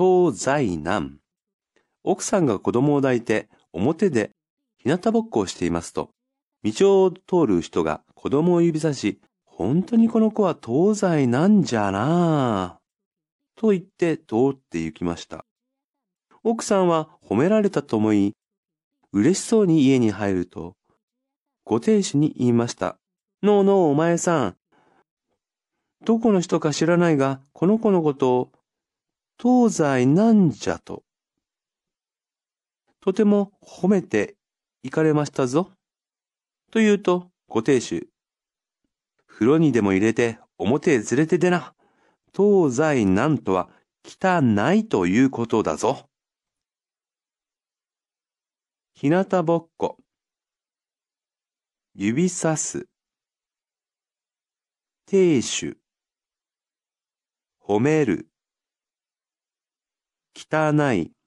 当在男。奥さんが子供を抱いて表で日向ぼっこをしていますと、道を通る人が子供を指さし、本当にこの子は東西なんじゃなあと言って通って行きました。奥さんは褒められたと思い、嬉しそうに家に入ると、ご亭主に言いました。のうのうお前さん、どこの人か知らないが、この子のことを、東西なんじゃと。とても褒めていかれましたぞ。と言うと、ご亭主、風呂にでも入れて、表へ連れて出な。東西なんとは、汚いということだぞ。ひなたぼっこ。指さす。亭主。褒める。汚い。